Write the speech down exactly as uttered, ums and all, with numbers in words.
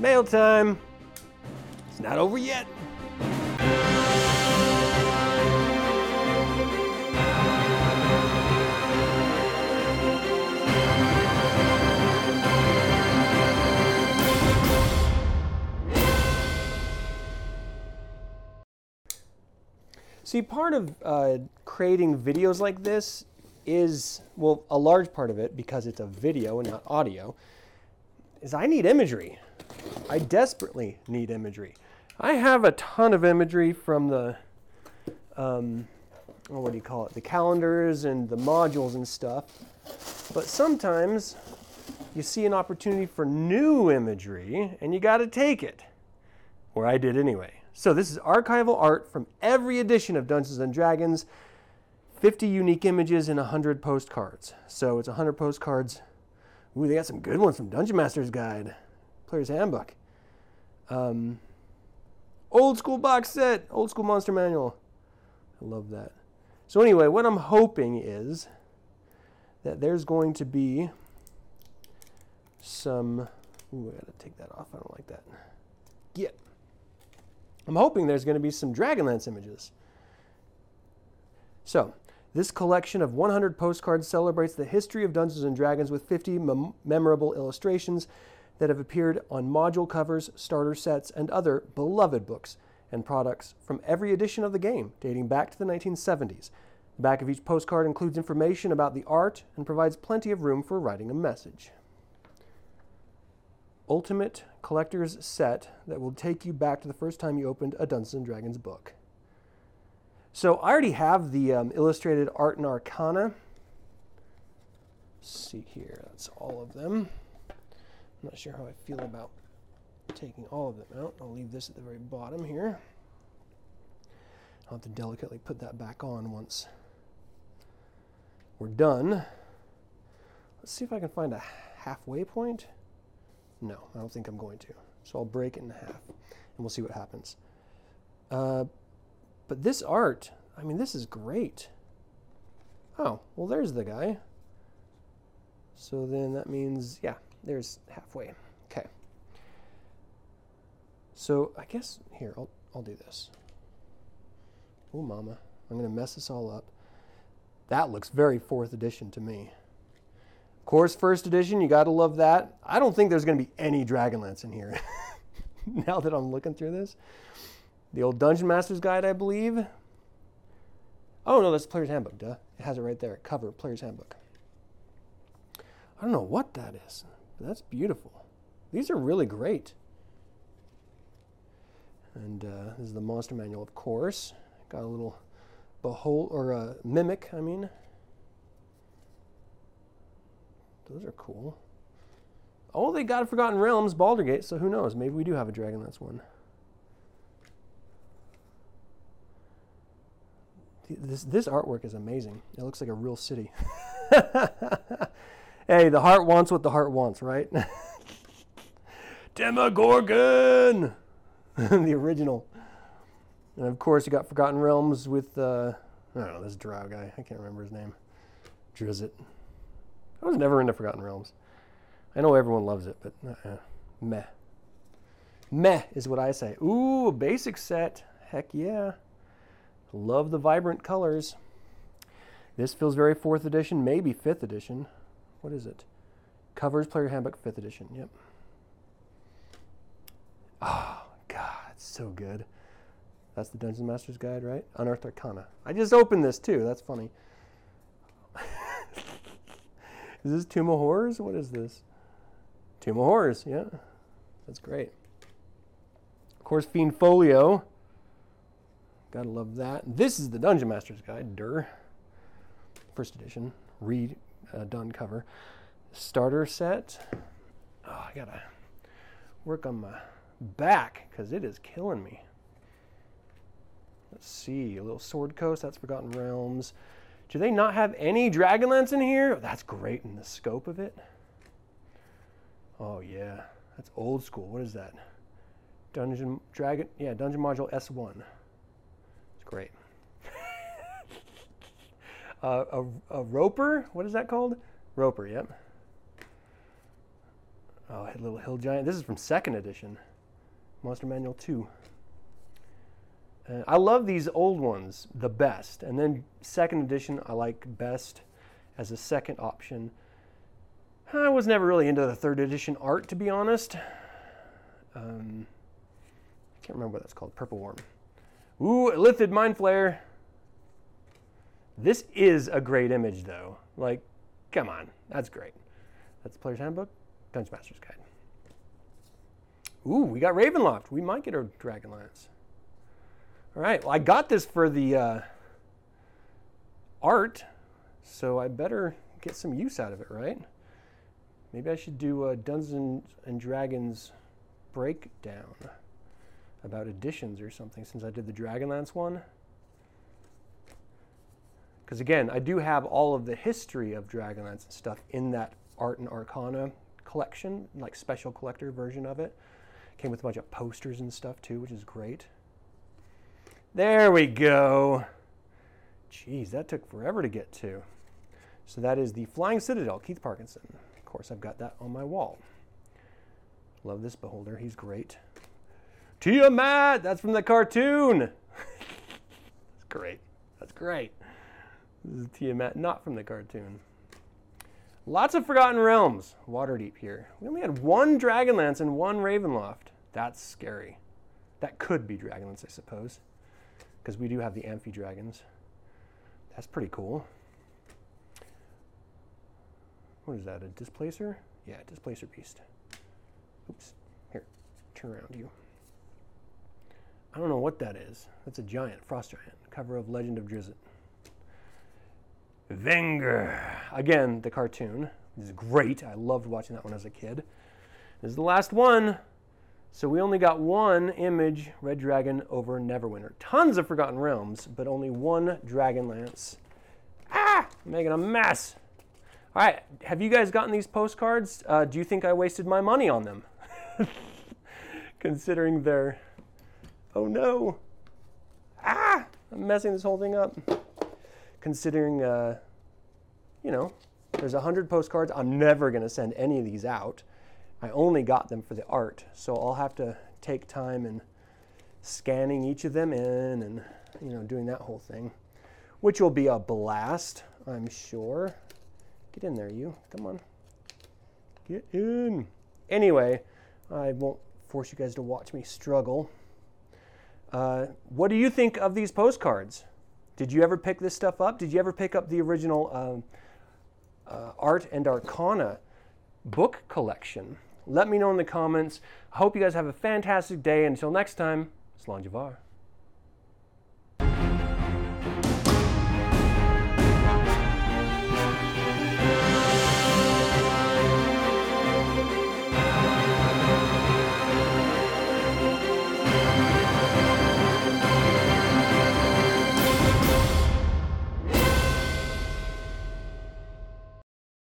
Mail time. It's not over yet. See, part of uh, creating videos like this is, well, a large part of it, because it's a video and not audio, is I need imagery. I desperately need imagery. I have a ton of imagery from the, um, well, what do you call it, the calendars and the modules and stuff, but sometimes you see an opportunity for new imagery and you gotta take it, or I did anyway. So this is archival art from every edition of Dungeons and Dragons, fifty unique images and one hundred postcards. So it's one hundred postcards. Ooh, they got some good ones from Dungeon Master's Guide, Player's Handbook. Um, old school box set, old school Monster Manual. I love that. So anyway, what I'm hoping is that there's going to be some, ooh, I gotta take that off, I don't like that. Yeah. I'm hoping there's going to be some Dragonlance images. So, this collection of one hundred postcards celebrates the history of Dungeons and Dragons with fifty mem memorable illustrations that have appeared on module covers, starter sets, and other beloved books and products from every edition of the game, dating back to the nineteen seventies. The back of each postcard includes information about the art and provides plenty of room for writing a message. Ultimate collector's set that will take you back to the first time you opened a Dungeons and Dragons book. So I already have the um, Illustrated Art and Arcana. Let's see here, that's all of them. I'm not sure how I feel about taking all of them out. I'll leave this at the very bottom here. I'll have to delicately put that back on once we're done. Let's see if I can find a halfway point. No, I don't think I'm going to. So I'll break it in half, and we'll see what happens. Uh, but this art, I mean, this is great. Oh, well, there's the guy. So then that means, yeah, there's halfway. Okay. So I guess, here, I'll, I'll do this. Oh, mama, I'm going to mess this all up. That looks very fourth edition to me. Of course, first edition, you gotta love that. I don't think there's gonna be any Dragonlance in here. Now that I'm looking through this. The old Dungeon Master's Guide, I believe. Oh no, that's Player's Handbook, duh. It has it right there, cover, Player's Handbook. I don't know what that is, but that's beautiful. These are really great. And uh, this is the Monster Manual, of course. Got a little behold, or uh, mimic, I mean. Those are cool. Oh, they got Forgotten Realms, Baldurgate, so who knows? Maybe we do have a Dragonlance one. This, this artwork is amazing. It looks like a real city. Hey, the heart wants what the heart wants, right? Demogorgon! The original. And of course, you got Forgotten Realms with, uh, I don't know, this drow guy. I can't remember his name. Drizzt. I was never into Forgotten Realms. I know everyone loves it, but uh, meh. Meh is what I say. Ooh, a basic set. Heck yeah. Love the vibrant colors. This feels very fourth edition, maybe fifth edition. What is it? Covers Player Handbook fifth edition. Yep. Oh, God, it's so good. That's the Dungeon Master's Guide, right? Unearthed Arcana. I just opened this, too. That's funny. Is this Tomb of Horrors? What is this? Tomb of Horrors, yeah. That's great. Of course, Fiend Folio. Gotta love that. This is the Dungeon Master's Guide, Dur. First edition, read, uh, done cover. Starter set. Oh, I gotta work on my back, because it is killing me. Let's see, a little Sword Coast, that's Forgotten Realms. Do they not have any Dragonlance in here? That's great in the scope of it. Oh yeah, that's old school. What is that? Dungeon Dragon, yeah, Dungeon Module S one. It's great. uh, a, a Roper, what is that called? Roper, yep. Oh, a little hill giant. This is from second edition, Monster Manual two. Uh, I love these old ones the best, and then second edition I like best as a second option. I was never really into the third edition art, to be honest. Um, I can't remember what that's called. Purple worm. Ooh, Illithid Mind Flayer. This is a great image, though. Like, come on, that's great. That's Player's Handbook, Dungeon Master's Guide. Ooh, we got Ravenloft. We might get a Dragonlance. All right, well, I got this for the uh, art, so I better get some use out of it, right? Maybe I should do a Dungeons and Dragons breakdown about editions or something, since I did the Dragonlance one. Because again, I do have all of the history of Dragonlance and stuff in that Art and Arcana collection, like special collector version of it. Came with a bunch of posters and stuff too, which is great. There we go. Jeez, that took forever to get to. So that is the Flying Citadel, Keith Parkinson. Of course, I've got that on my wall. Love this beholder, he's great. Tiamat, that's from the cartoon. That's great, that's great. This is Tiamat, not from the cartoon. Lots of Forgotten Realms, Waterdeep here. We only had one Dragonlance and one Ravenloft. That's scary. That could be Dragonlance, I suppose, because we do have the Amphi Dragons. That's pretty cool. What is that, a Displacer? Yeah, Displacer Beast. Oops, here, turn around you. I don't know what that is. That's a giant, frost giant, cover of Legend of Drizzt. Venger, again, the cartoon. This is great, I loved watching that one as a kid. This is the last one. So we only got one image, Red Dragon over Neverwinter. Tons of Forgotten Realms, but only one Dragonlance. Ah, I'm making a mess. All right, have you guys gotten these postcards? Uh, do you think I wasted my money on them? Considering they're, oh no. Ah, I'm messing this whole thing up. Considering, uh, you know, there's one hundred postcards. I'm never gonna send any of these out. I only got them for the art, so I'll have to take time and scanning each of them in and, you know, doing that whole thing, which will be a blast, I'm sure. Get in there, you. Come on. Get in. Anyway, I won't force you guys to watch me struggle. Uh, what do you think of these postcards? Did you ever pick this stuff up? Did you ever pick up the original um, uh, Art and Arcana book collection? Let me know in the comments. I hope you guys have a fantastic day. Until next time, Slonjavar.